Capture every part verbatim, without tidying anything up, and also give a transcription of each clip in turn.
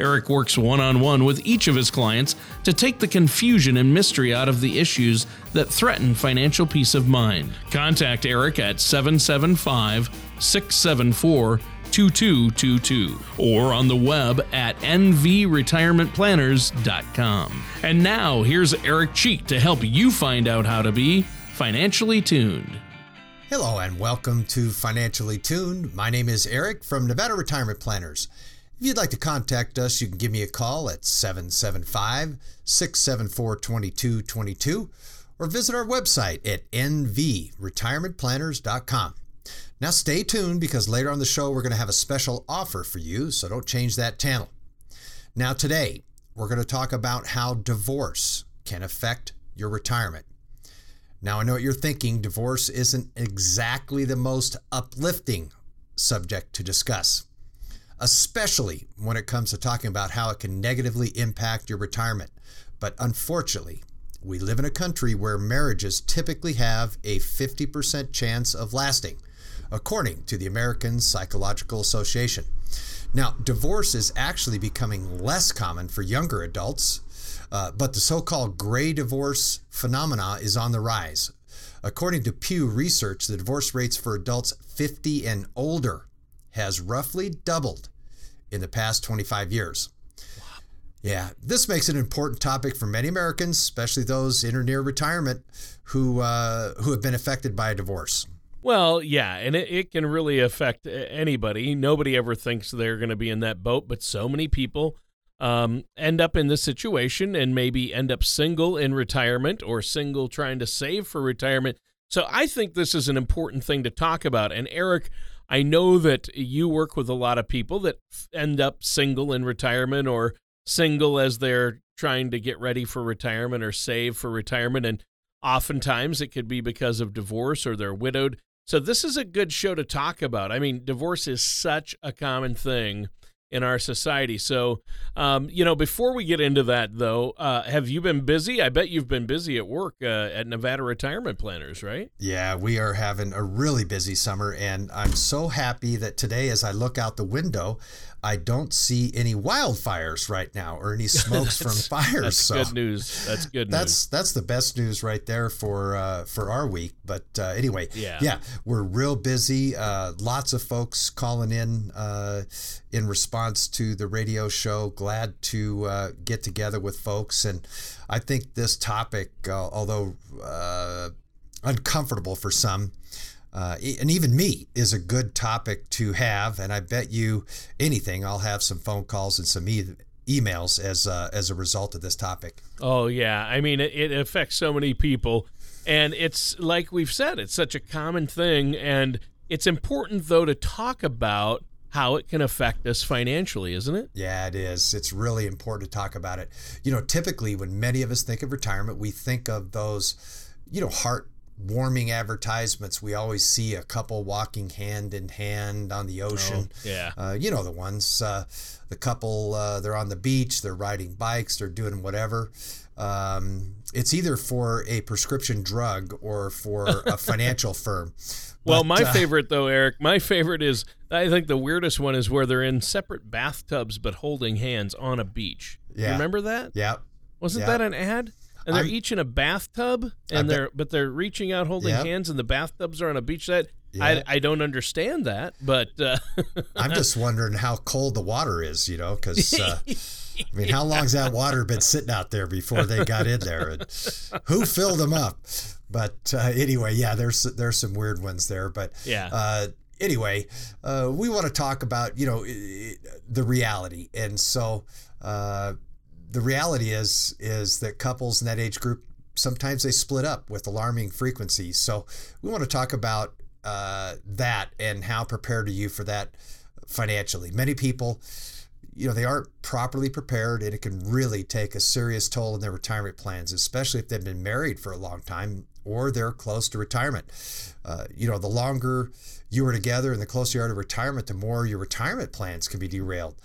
Eric works one-on-one with each of his clients to take the confusion and mystery out of the issues that threaten financial peace of mind. Contact Eric at seven seven five, six seven four, two two two two or on the web at n v retirement planners dot com. And now here's Eric Cheek to help you find out how to be financially tuned. Hello and welcome to Financially Tuned. My name is Eric from Nevada Retirement Planners. If you'd like to contact us, you can give me a call at seven seven five, six seven four, two two two two or visit our website at n v retirement planners dot com. Now stay tuned, because later on the show we're going to have a special offer for you, so don't change that channel. Now today, we're going to talk about how divorce can affect your retirement. Now I know what you're thinking, divorce isn't exactly the most uplifting subject to discuss, especially when it comes to talking about how it can negatively impact your retirement. But unfortunately, we live in a country where marriages typically have a fifty percent chance of lasting, according to the American Psychological Association. Now, divorce is actually becoming less common for younger adults, uh, but the so-called gray divorce phenomena is on the rise. According to Pew Research, the divorce rates for adults fifty and older has roughly doubled in the past twenty-five years. Wow. Yeah, this makes it an important topic for many Americans, especially those in or near retirement who uh, who have been affected by a divorce. Well, yeah, and it, it can really affect anybody. Nobody ever thinks they're going to be in that boat, but so many people um, end up in this situation and maybe end up single in retirement or single trying to save for retirement. So I think this is an important thing to talk about. And Eric, I know that you work with a lot of people that end up single in retirement or single as they're trying to get ready for retirement or save for retirement. And oftentimes it could be because of divorce or they're widowed. So this is a good show to talk about. I mean, divorce is such a common thing in our society. So, um, you know, before we get into that, though, uh, have you been busy? I bet you've been busy at work uh, at Nevada Retirement Planners, right? Yeah, we are having a really busy summer, and I'm so happy that today, as I look out the window, I don't see any wildfires right now or any smokes from fires. That's so good news. That's good news. That's that's the best news right there for uh, for our week. But uh, anyway, yeah. yeah, we're real busy. Uh, lots of folks calling in uh, in response to the radio show. Glad to uh, get together with folks. And I think this topic, uh, although uh, uncomfortable for some, Uh, and even me, is a good topic to have. And I bet you anything, I'll have some phone calls and some e- emails as uh, as a result of this topic. Oh, yeah. I mean, it, it affects so many people. And it's like we've said, it's such a common thing. And it's important, though, to talk about how it can affect us financially, isn't it? Yeah, it is. It's really important to talk about it. You know, typically when many of us think of retirement, we think of those, you know, heart warming advertisements. We always see a couple walking hand in hand on the ocean. Oh, yeah. Uh, you know the ones, uh, the couple, uh, they're on the beach, they're riding bikes, they're doing whatever. Um, it's either for a prescription drug or for a financial firm. Well, but, my uh, favorite though, Eric, my favorite is, I think the weirdest one is where they're in separate bathtubs but holding hands on a beach. Yeah. You remember that? Yeah. Wasn't yeah. that an ad? And they're I'm, each in a bathtub, and I'm, they're but they're reaching out, holding yeah. hands, and the bathtubs are on a beach. That yeah. I I don't understand that, but uh, I'm just wondering how cold the water is, you know, because uh, I mean, how long's that water been sitting out there before they got in there, and who filled them up? But uh, anyway, yeah, there's there's some weird ones there, but yeah. Uh, Anyway, uh, we want to talk about, you know, the reality, and so. Uh, The reality is is that couples in that age group sometimes they split up with alarming frequencies. So we want to talk about uh, that and how prepared are you for that financially. Many people, you know, they aren't properly prepared, and it can really take a serious toll on their retirement plans, especially if they've been married for a long time or they're close to retirement. Uh, you know, the longer you are together and the closer you are to retirement, the more your retirement plans can be derailed.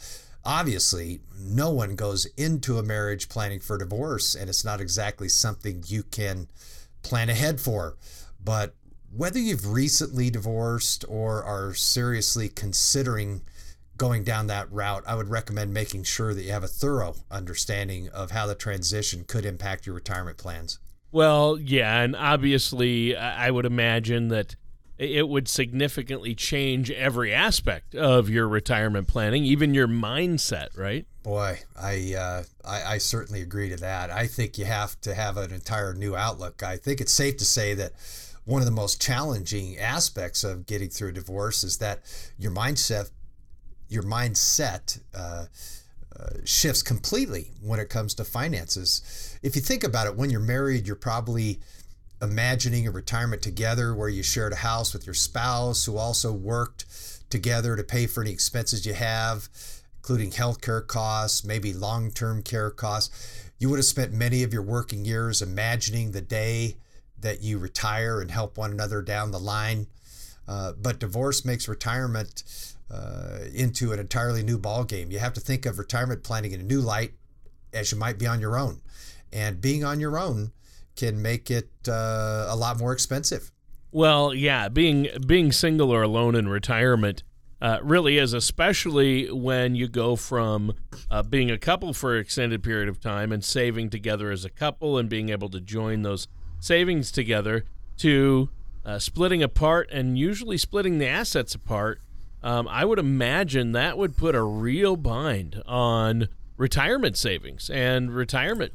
Obviously, no one goes into a marriage planning for divorce, and it's not exactly something you can plan ahead for. But whether you've recently divorced or are seriously considering going down that route, I would recommend making sure that you have a thorough understanding of how the transition could impact your retirement plans. Well, yeah, and obviously, I would imagine that it would significantly change every aspect of your retirement planning, even your mindset, right? Boy, I, uh, I I certainly agree to that. I think you have to have an entire new outlook. I think it's safe to say that one of the most challenging aspects of getting through a divorce is that your mindset, your mindset uh, uh, shifts completely when it comes to finances. If you think about it, when you're married, you're probably imagining a retirement together where you shared a house with your spouse who also worked together to pay for any expenses you have, including healthcare costs, maybe long-term care costs. You would have spent many of your working years imagining the day that you retire and help one another down the line. Uh, but divorce makes retirement uh, into an entirely new ballgame. You have to think of retirement planning in a new light, as you might be on your own. And being on your own can make it uh, a lot more expensive. Well, yeah, being being single or alone in retirement uh, really is, especially when you go from uh, being a couple for an extended period of time and saving together as a couple and being able to join those savings together to uh, splitting apart and usually splitting the assets apart. Um, I would imagine that would put a real bind on retirement savings and retirement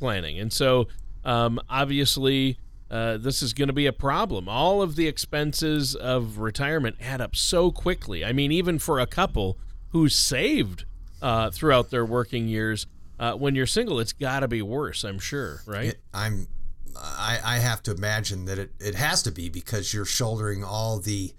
planning. And so Um, obviously, uh, this is going to be a problem. All of the expenses of retirement add up so quickly. I mean, even for a couple who saved uh, throughout their working years, uh, when you're single, it's got to be worse, I'm sure, right? It, I'm, I, I have to imagine that it, it has to be, because you're shouldering all the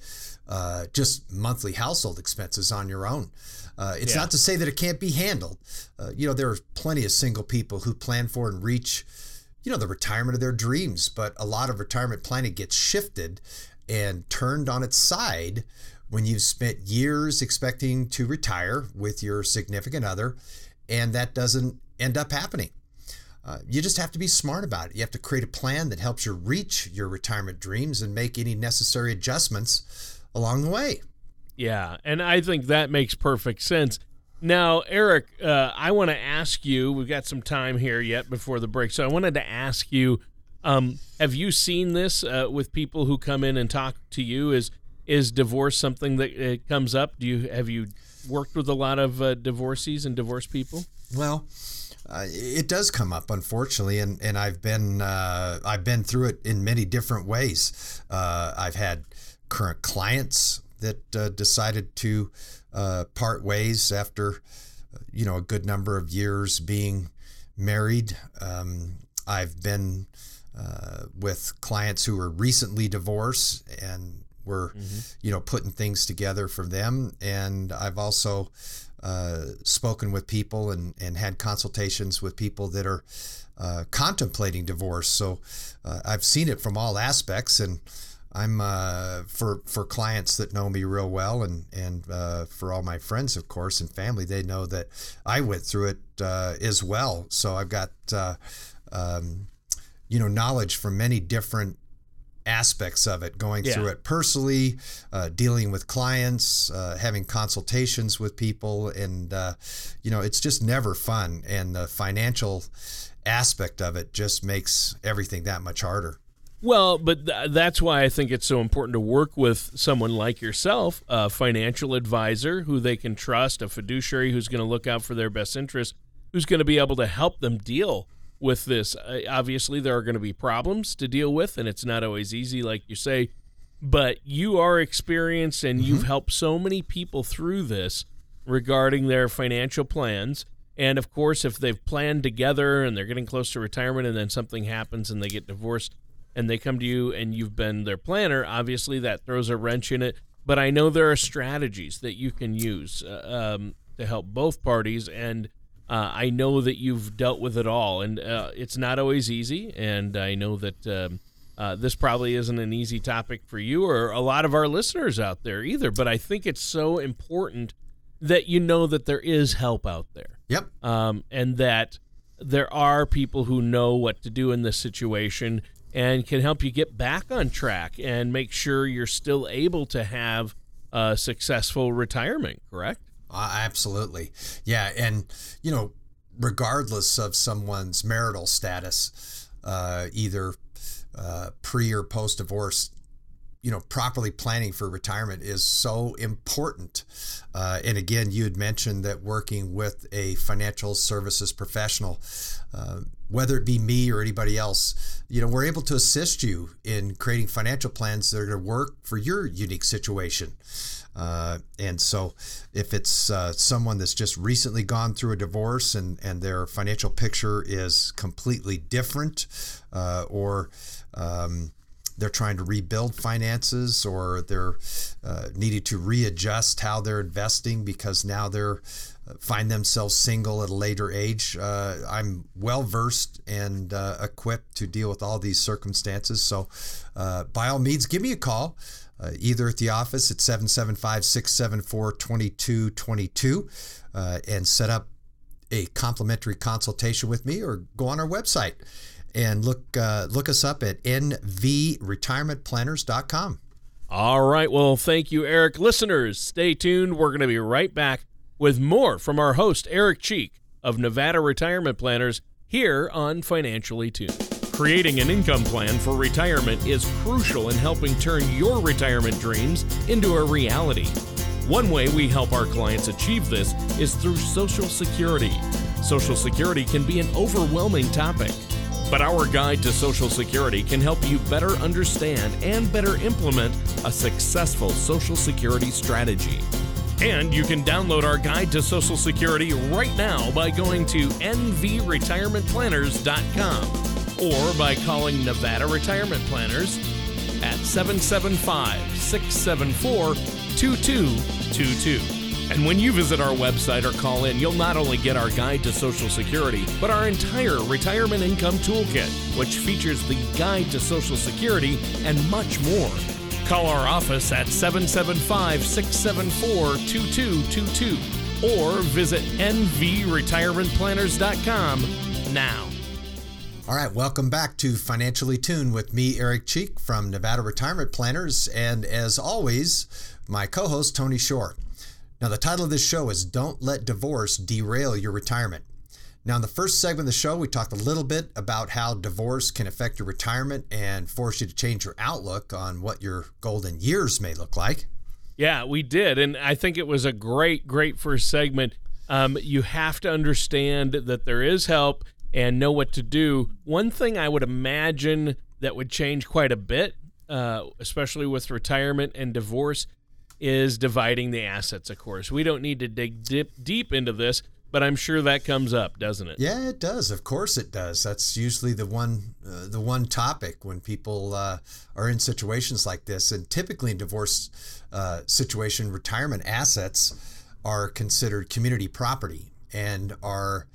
uh, just monthly household expenses on your own. Uh, it's yeah. not to say that it can't be handled. Uh, you know, there are plenty of single people who plan for and reach, you know, the retirement of their dreams, but a lot of retirement planning gets shifted and turned on its side when you've spent years expecting to retire with your significant other, and that doesn't end up happening. Uh, you just have to be smart about it. You have to create a plan that helps you reach your retirement dreams and make any necessary adjustments along the way. Yeah, and I think that makes perfect sense. Now, Eric, uh, I want to ask you, we've got some time here yet before the break, so I wanted to ask you, um, have you seen this uh, with people who come in and talk to you? Is is divorce something that uh, comes up? Do you have you worked with a lot of uh, divorcees and divorce people? Well, uh, it does come up, unfortunately, and and I've been uh, I've been through it in many different ways. Uh, I've had current clients that uh, decided to uh, part ways after, you know, a good number of years being married. Um, I've been uh, with clients who were recently divorced and were, mm-hmm. you know, putting things together for them. And I've also uh, spoken with people and, and had consultations with people that are uh, contemplating divorce. So uh, I've seen it from all aspects, and I'm uh, for for clients that know me real well, and and uh, for all my friends, of course, and family, they know that I went through it uh, as well. So I've got uh, um, you know knowledge from many different aspects of it, going yeah. through it personally, uh, dealing with clients, uh, having consultations with people, and uh, you know it's just never fun, and the financial aspect of it just makes everything that much harder. Well, but th- that's why I think it's so important to work with someone like yourself, a financial advisor who they can trust, a fiduciary who's going to look out for their best interest, who's going to be able to help them deal with this. Uh, obviously, there are going to be problems to deal with, and it's not always easy, like you say, but you are experienced, and mm-hmm. you've helped so many people through this regarding their financial plans. And, of course, if they've planned together and they're getting close to retirement and then something happens and they get divorced and they come to you and you've been their planner, obviously that throws a wrench in it. But I know there are strategies that you can use uh, um, to help both parties, and uh, I know that you've dealt with it all. And uh, it's not always easy, and I know that um, uh, this probably isn't an easy topic for you or a lot of our listeners out there either, but I think it's so important that you know that there is help out there. Yep. Um, and that there are people who know what to do in this situation and can help you get back on track and make sure you're still able to have a successful retirement, correct? Uh, absolutely. Yeah. And, you know, regardless of someone's marital status, uh, either uh, pre or post-divorce, you know, properly planning for retirement is so important. Uh, and again, you had mentioned that working with a financial services professional, uh, whether it be me or anybody else, you know, we're able to assist you in creating financial plans that are going to work for your unique situation. Uh, and so if it's uh, someone that's just recently gone through a divorce and, and their financial picture is completely different, uh, or, um, they're trying to rebuild finances, or they're uh, needed to readjust how they're investing because now they're uh, find themselves single at a later age. Uh, I'm well versed and uh, equipped to deal with all these circumstances. So uh, by all means, give me a call, uh, either at the office at seven seven five, six seven four, two two two two uh, and set up a complimentary consultation with me, or go on our website and look uh, look us up at n v retirement planners dot com. All right. Well, thank you, Eric. Listeners, stay tuned. We're going to be right back with more from our host, Eric Cheek of Nevada Retirement Planners, here on Financially Tuned. Creating an income plan for retirement is crucial in helping turn your retirement dreams into a reality. One way we help our clients achieve this is through Social Security. Social Security can be an overwhelming topic, but our guide to Social Security can help you better understand and better implement a successful Social Security strategy. And you can download our guide to Social Security right now by going to n v retirement planners dot com or by calling Nevada Retirement Planners at seven seven five, six seven four, two two two two. And when you visit our website or call in, you'll not only get our guide to Social Security, but our entire retirement income toolkit, which features the guide to Social Security and much more. Call our office at seven seven five, six seven four, two two two two or visit n v retirement planners dot com now. All right, welcome back to Financially Tuned with me, Eric Cheek, from Nevada Retirement Planners, and as always, my co-host, Tony Shore. Now, the title of this show is Don't Let Divorce Derail Your Retirement. Now, in the first segment of the show, we talked a little bit about how divorce can affect your retirement and force you to change your outlook on what your golden years may look like. Yeah, we did. And I think it was a great, great first segment. Um, you have to understand that there is help and know what to do. One thing I would imagine that would change quite a bit, uh, especially with retirement and divorce, is dividing the assets, of course. We don't need to dig dip deep into this, but I'm sure that comes up, doesn't it? Yeah, it does. Of course it does. That's usually the one uh, the one topic when people uh, are in situations like this. And typically in divorce uh, situation, retirement assets are considered community property and are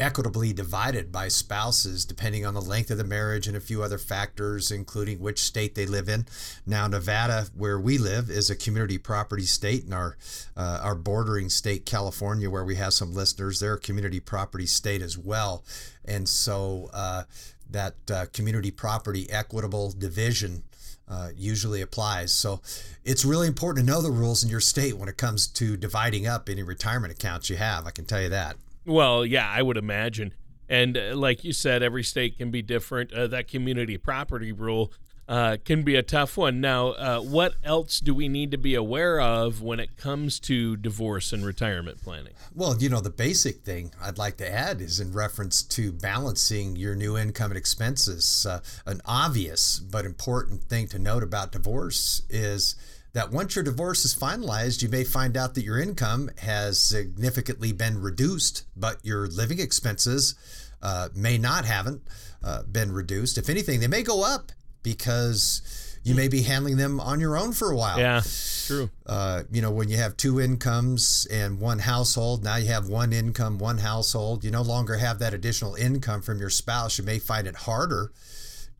equitably divided by spouses depending on the length of the marriage and a few other factors, including which state they live in. Now, Nevada, where we live, is a community property state, and our uh, our bordering state, California, where we have some listeners, they're a community property state as well. And so uh, that uh, community property equitable division Uh, usually applies. So it's really important to know the rules in your state when it comes to dividing up any retirement accounts you have. I can tell you that. Well, yeah, I would imagine. And uh, like you said, every state can be different. Uh, that community property rule uh, can be a tough one. Now, uh, what else do we need to be aware of when it comes to divorce and retirement planning? Well, you know, the basic thing I'd like to add is in reference to balancing your new income and expenses. Uh, an obvious but important thing to note about divorce is that once your divorce is finalized, you may find out that your income has significantly been reduced, but your living expenses uh, may not haven't uh, been reduced. If anything, they may go up because you may be handling them on your own for a while. Yeah, true. Uh, you know, when you have two incomes and one household, now you have one income, one household. You no longer have that additional income from your spouse. You may find it harder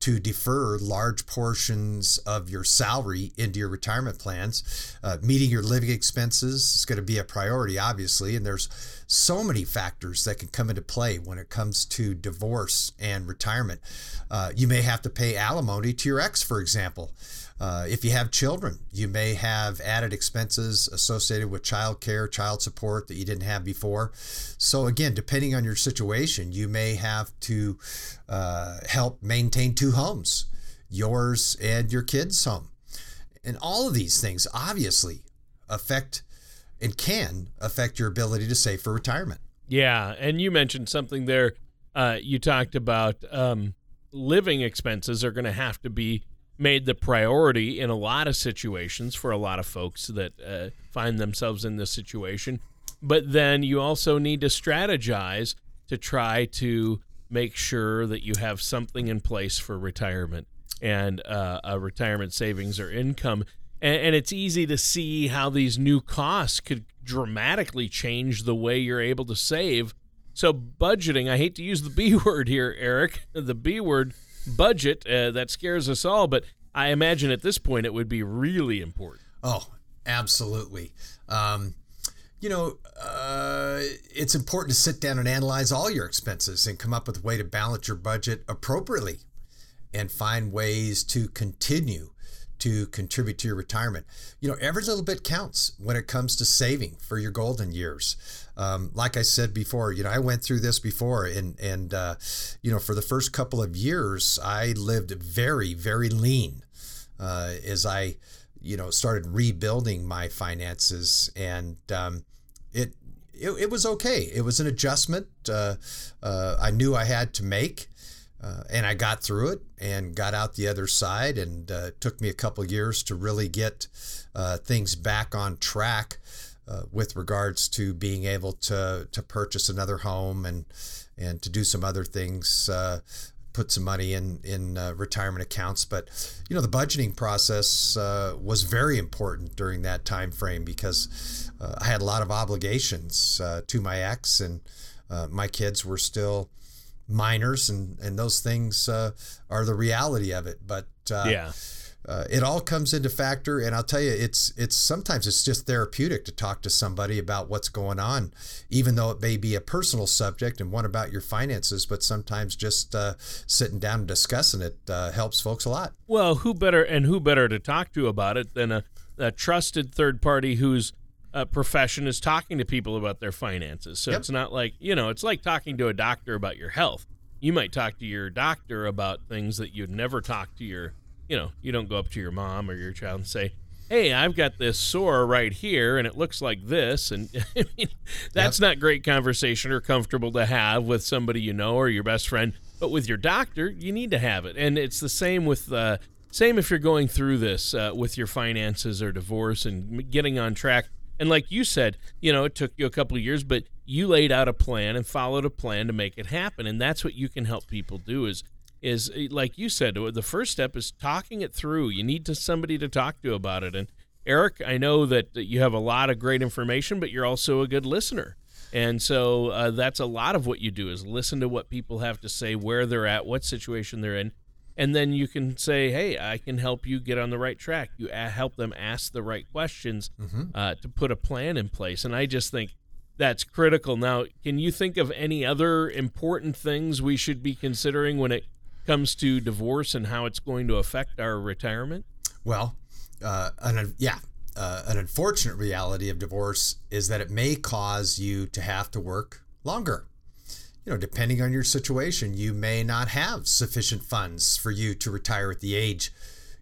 to defer large portions of your salary into your retirement plans. Uh, meeting your living expenses is going to be a priority, obviously, and there's so many factors that can come into play when it comes to divorce and retirement. Uh, you may have to pay alimony to your ex, for example. Uh, if you have children, you may have added expenses associated with child care, child support that you didn't have before. So again, depending on your situation, you may have to uh, help maintain two homes, yours and your kids' home. And all of these things obviously affect and can affect your ability to save for retirement. Yeah, and you mentioned something there. Uh, you talked about um, living expenses are going to have to be made the priority in a lot of situations for a lot of folks that uh, find themselves in this situation. But then you also need to strategize to try to make sure that you have something in place for retirement and uh, a retirement savings or income. And, and it's easy to see how these new costs could dramatically change the way you're able to save. So budgeting, I hate to use the B word here, Eric, the B word, budget, uh, that scares us all, but I imagine at this point it would be really important. Oh, absolutely. Um, you know, uh, it's important to sit down and analyze all your expenses and come up with a way to balance your budget appropriately and find ways to continue to contribute to your retirement. You know, every little bit counts when it comes to saving for your golden years. Um, like I said before, you know, I went through this before and, and uh, you know, for the first couple of years, I lived very, very lean uh, as I, you know, started rebuilding my finances. And um, it, it it was okay. It was an adjustment uh, uh, I knew I had to make. Uh, and I got through it and got out the other side, and uh, it took me a couple years to really get uh, things back on track uh, with regards to being able to to purchase another home and and to do some other things, uh, put some money in in uh, retirement accounts. But you know, the budgeting process uh, was very important during that time frame because uh, I had a lot of obligations uh, to my ex, and uh, my kids were still minors, and, and those things uh, are the reality of it. But uh, yeah. uh, it all comes into factor. And I'll tell you, it's it's sometimes it's just therapeutic to talk to somebody about what's going on, even though it may be a personal subject and one about your finances. But sometimes just uh, sitting down and discussing it uh, helps folks a lot. Well, who better and who better to talk to about it than a, a trusted third party who's Uh, profession is talking to people about their finances. So yep. It's not like, you know, it's like talking to a doctor about your health. You might talk to your doctor about things that you'd never talk to your, you know, you don't go up to your mom or your child and say, hey, I've got this sore right here and it looks like this. And I mean, that's yep. not great conversation or comfortable to have with somebody, you know, or your best friend, but with your doctor, you need to have it. And it's the same with, uh, same if you're going through this uh, with your finances or divorce and getting on track. And like you said, you know, it took you a couple of years, but you laid out a plan and followed a plan to make it happen. And that's what you can help people do is, is like you said, the first step is talking it through. You need to somebody to talk to about it. And Eric, I know that you have a lot of great information, but you're also a good listener. And so uh, that's a lot of what you do is listen to what people have to say, where they're at, what situation they're in. And then you can say, hey, I can help you get on the right track. You help them ask the right questions mm-hmm. uh, to put a plan in place. And I just think that's critical. Now, can you think of any other important things we should be considering when it comes to divorce and how it's going to affect our retirement? Well, uh, an, yeah, uh, an unfortunate reality of divorce is that it may cause you to have to work longer. You know, depending on your situation, you may not have sufficient funds for you to retire at the age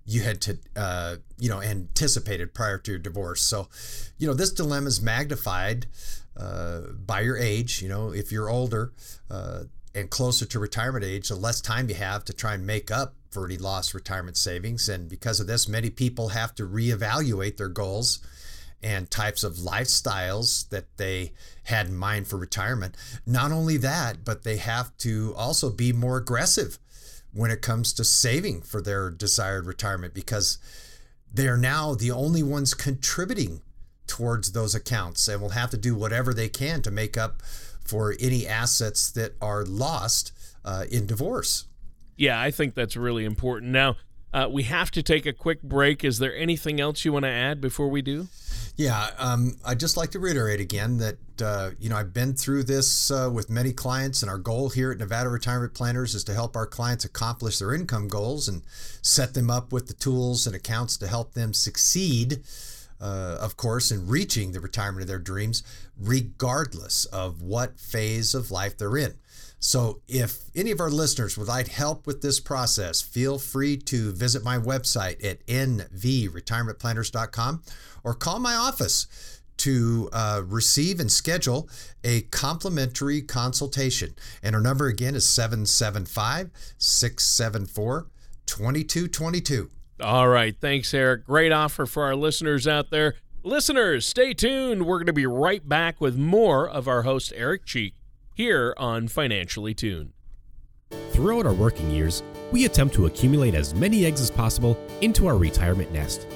you had to, uh, you know, anticipated prior to your divorce. So, you know, this dilemma is magnified uh, by your age. You know, if you're older, uh, and closer to retirement age, the less time you have to try and make up for any lost retirement savings. And because of this, many people have to reevaluate their goals and types of lifestyles that they had in mind for retirement. Not only that, but they have to also be more aggressive when it comes to saving for their desired retirement, because they are now the only ones contributing towards those accounts and will have to do whatever they can to make up for any assets that are lost uh, in divorce. Yeah, I think that's really important. Now, uh, we have to take a quick break. Is there anything else you want to add before we do? Yeah, um, I'd just like to reiterate again that, uh, you know, I've been through this uh, with many clients, and our goal here at Nevada Retirement Planners is to help our clients accomplish their income goals and set them up with the tools and accounts to help them succeed, uh, of course, in reaching the retirement of their dreams, regardless of what phase of life they're in. So if any of our listeners would like help with this process, feel free to visit my website at n v retirement planners dot com or call my office to uh, receive and schedule a complimentary consultation. And our number again is seven seven five, six seven four, two two two two. All right. Thanks, Eric. Great offer for our listeners out there. Listeners, stay tuned. We're going to be right back with more of our host, Eric Cheek, here on Financially Tuned. Throughout our working years, we attempt to accumulate as many eggs as possible into our retirement nest.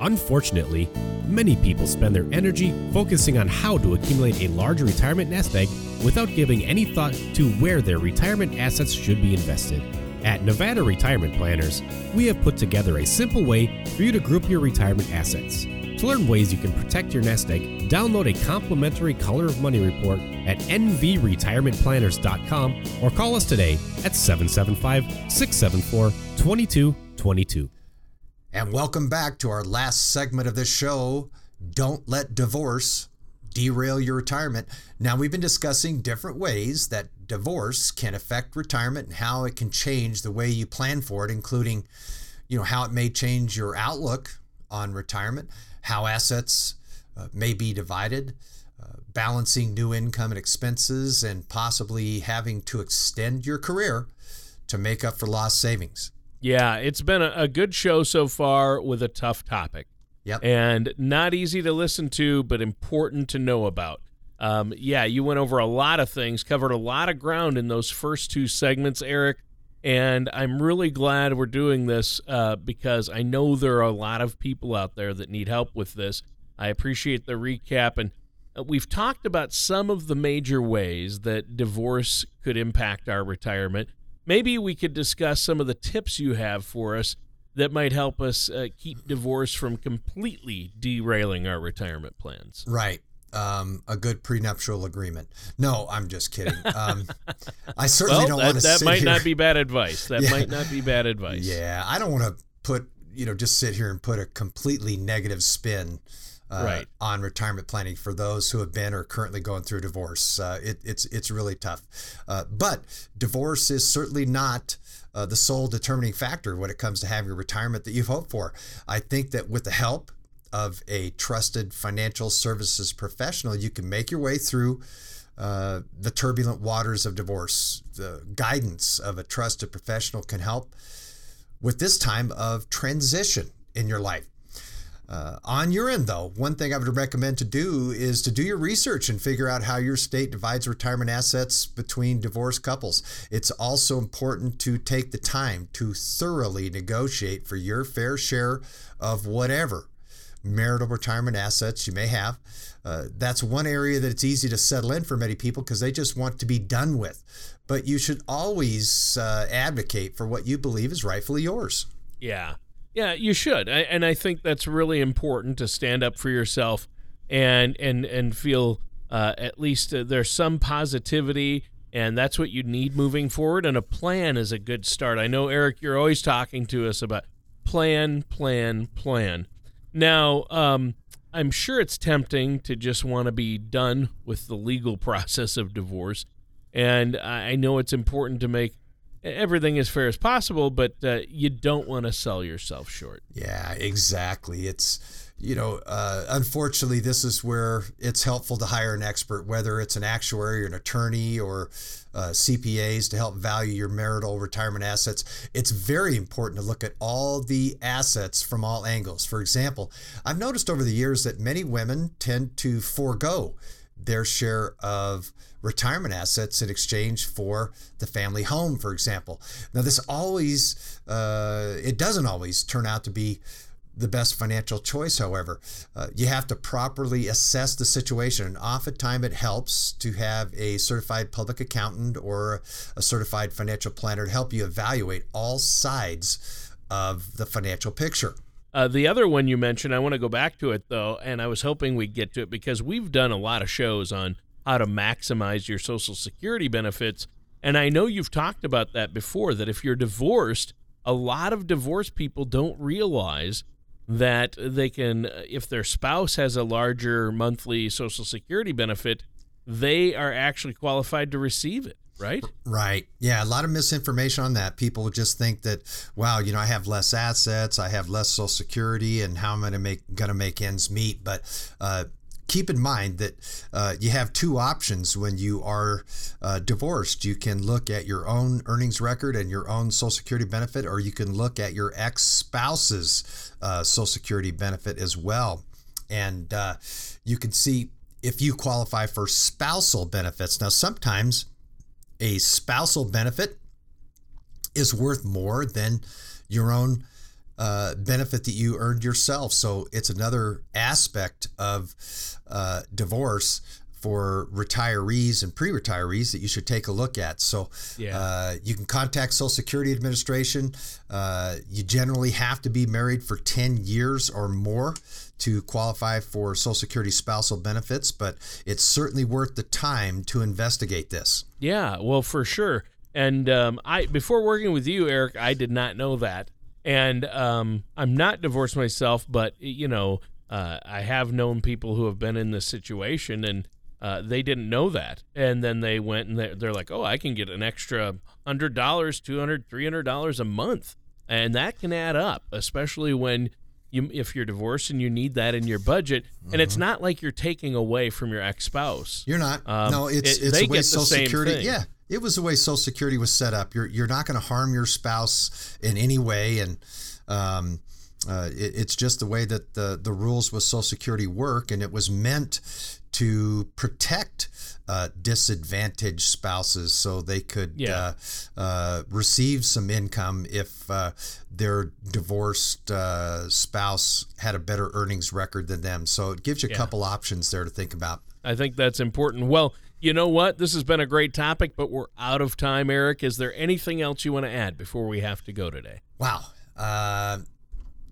Unfortunately, many people spend their energy focusing on how to accumulate a large retirement nest egg without giving any thought to where their retirement assets should be invested. At Nevada Retirement Planners, we have put together a simple way for you to group your retirement assets. To learn ways you can protect your nest egg, download a complimentary Color of Money report at n v retirement planners dot com or call us today at seven seven five, six seven four, two two two two. And welcome back to our last segment of this show, Don't Let Divorce Derail Your Retirement. Now, we've been discussing different ways that divorce can affect retirement and how it can change the way you plan for it, including, you know, how it may change your outlook on retirement, how assets uh, may be divided, uh, balancing new income and expenses, and possibly having to extend your career to make up for lost savings. Yeah, it's been a, a good show so far with a tough topic. Yep. And not easy to listen to, but important to know about. Um, yeah, you went over a lot of things, covered a lot of ground in those first two segments, Eric. And I'm really glad we're doing this uh, because I know there are a lot of people out there that need help with this. I appreciate the recap. And we've talked about some of the major ways that divorce could impact our retirement. Maybe we could discuss some of the tips you have for us that might help us uh, keep divorce from completely derailing our retirement plans. Right. Um, a good prenuptial agreement. No, I'm just kidding. Um, I certainly well, don't want to sit here. That might not be bad advice. That yeah. might not be bad advice. Yeah, I don't want to put, you know, just sit here and put a completely negative spin uh, right. on retirement planning for those who have been or currently going through divorce. Uh, it, it's, it's really tough. Uh, but divorce is certainly not uh, the sole determining factor when it comes to having a retirement that you've hoped for. I think that with the help of a trusted financial services professional, you can make your way through uh, the turbulent waters of divorce. The guidance of a trusted professional can help with this time of transition in your life. Uh, on your end, though, one thing I would recommend to do is to do your research and figure out how your state divides retirement assets between divorced couples. It's also important to take the time to thoroughly negotiate for your fair share of whatever marital retirement assets you may have. Uh, that's one area that it's easy to settle in for many people because they just want to be done with. But you should always uh, advocate for what you believe is rightfully yours. Yeah, yeah, you should. I, and I think that's really important to stand up for yourself and and and feel uh, at least uh, there's some positivity, and that's what you need moving forward. And a plan is a good start. I know, Eric, you're always talking to us about plan, plan, plan. Now, um, I'm sure it's tempting to just want to be done with the legal process of divorce, and I know it's important to make everything as fair as possible, but uh, you don't want to sell yourself short. Yeah, exactly. It's, you know, uh, unfortunately, this is where it's helpful to hire an expert, whether it's an actuary or an attorney or uh, C P As to help value your marital retirement assets. It's very important to look at all the assets from all angles. For example, I've noticed over the years that many women tend to forego their share of retirement assets in exchange for the family home, for example. Now, this always, uh, it doesn't always turn out to be the best financial choice, however. Uh, you have to properly assess the situation, and oftentimes it helps to have a certified public accountant or a certified financial planner to help you evaluate all sides of the financial picture. Uh, the other one you mentioned, I want to go back to it, though, and I was hoping we'd get to it because we've done a lot of shows on how to maximize your Social Security benefits. And I know you've talked about that before, that if you're divorced, a lot of divorced people don't realize that they can, if their spouse has a larger monthly Social Security benefit, they are actually qualified to receive it. Right? Right. Yeah. A lot of misinformation on that. People just think that, wow, you know, I have less assets, I have less Social Security, and how am I going to make, going to make ends meet? But uh, keep in mind that uh, you have two options when you are uh, divorced. You can look at your own earnings record and your own Social Security benefit, or you can look at your ex-spouse's uh, Social Security benefit as well. And uh, you can see if you qualify for spousal benefits. Now, sometimes a spousal benefit is worth more than your own uh, benefit that you earned yourself. So it's another aspect of uh, divorce for retirees and pre-retirees that you should take a look at. So yeah. uh, you can contact Social Security Administration. Uh, you generally have to be married for ten years or more to qualify for Social Security spousal benefits, but it's certainly worth the time to investigate this. Yeah, well, for sure. And um, I, before working with you, Eric, I did not know that. And um, I'm not divorced myself, but, you know, uh, I have known people who have been in this situation, and Uh, they didn't know that. And then they went and they're, they're like, oh, I can get an extra one hundred dollars, two hundred dollars, three hundred dollars a month. And that can add up, especially when you if you're divorced and you need that in your budget. Mm-hmm. And it's not like you're taking away from your ex-spouse. You're not. Um, no, it's, it, it's the way the Social Security. Thing. Yeah, it was the way Social Security was set up. You're, you're not going to harm your spouse in any way. And um, uh, it, it's just the way that the, the rules with Social Security work. And it was meant to protect uh, disadvantaged spouses so they could yeah. uh, uh, receive some income if uh, their divorced uh, spouse had a better earnings record than them. So it gives you a yeah. couple options there to think about. I think that's important. Well, you know what? This has been a great topic, but we're out of time, Eric. Is there anything else you want to add before we have to go today? Wow. Uh,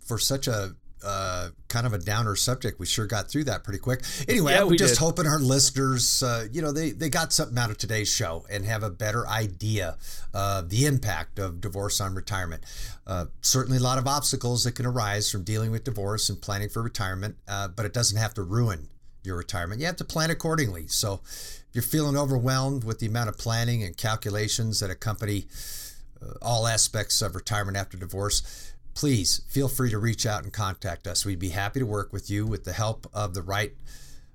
for such a Uh, kind of a downer subject, we sure got through that pretty quick. Anyway, yeah, I'm just did. hoping our listeners, uh, you know, they, they got something out of today's show and have a better idea of the impact of divorce on retirement. Uh, certainly a lot of obstacles that can arise from dealing with divorce and planning for retirement, uh, but it doesn't have to ruin your retirement. You have to plan accordingly. So if you're feeling overwhelmed with the amount of planning and calculations that accompany uh, all aspects of retirement after divorce, please feel free to reach out and contact us. We'd be happy to work with you with the help of the right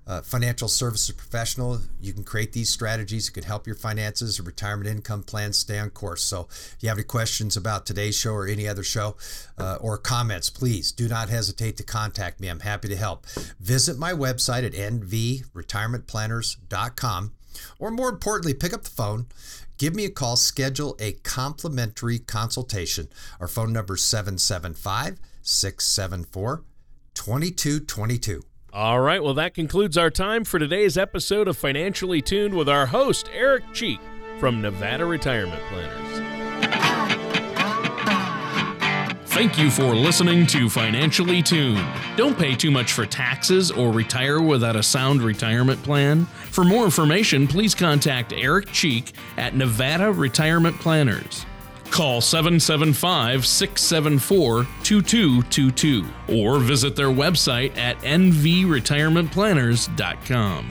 uh, financial services professional. You can create these strategies that could help your finances and retirement income plans stay on course. So if you have any questions about today's show or any other show uh, or comments, please do not hesitate to contact me. I'm happy to help. Visit my website at n v retirement planners dot com, or more importantly, pick up the phone. Give me a call, schedule a complimentary consultation. Our phone number is seven seven five, six seven four, two two two two. All right, well, that concludes our time for today's episode of Financially Tuned with our host, Eric Cheek from Nevada Retirement Planners. Thank you for listening to Financially Tuned. Don't pay too much for taxes or retire without a sound retirement plan. For more information, please contact Eric Cheek at Nevada Retirement Planners. Call seven seven five, six seven four, two two two two or visit their website at n v retirement planners dot com.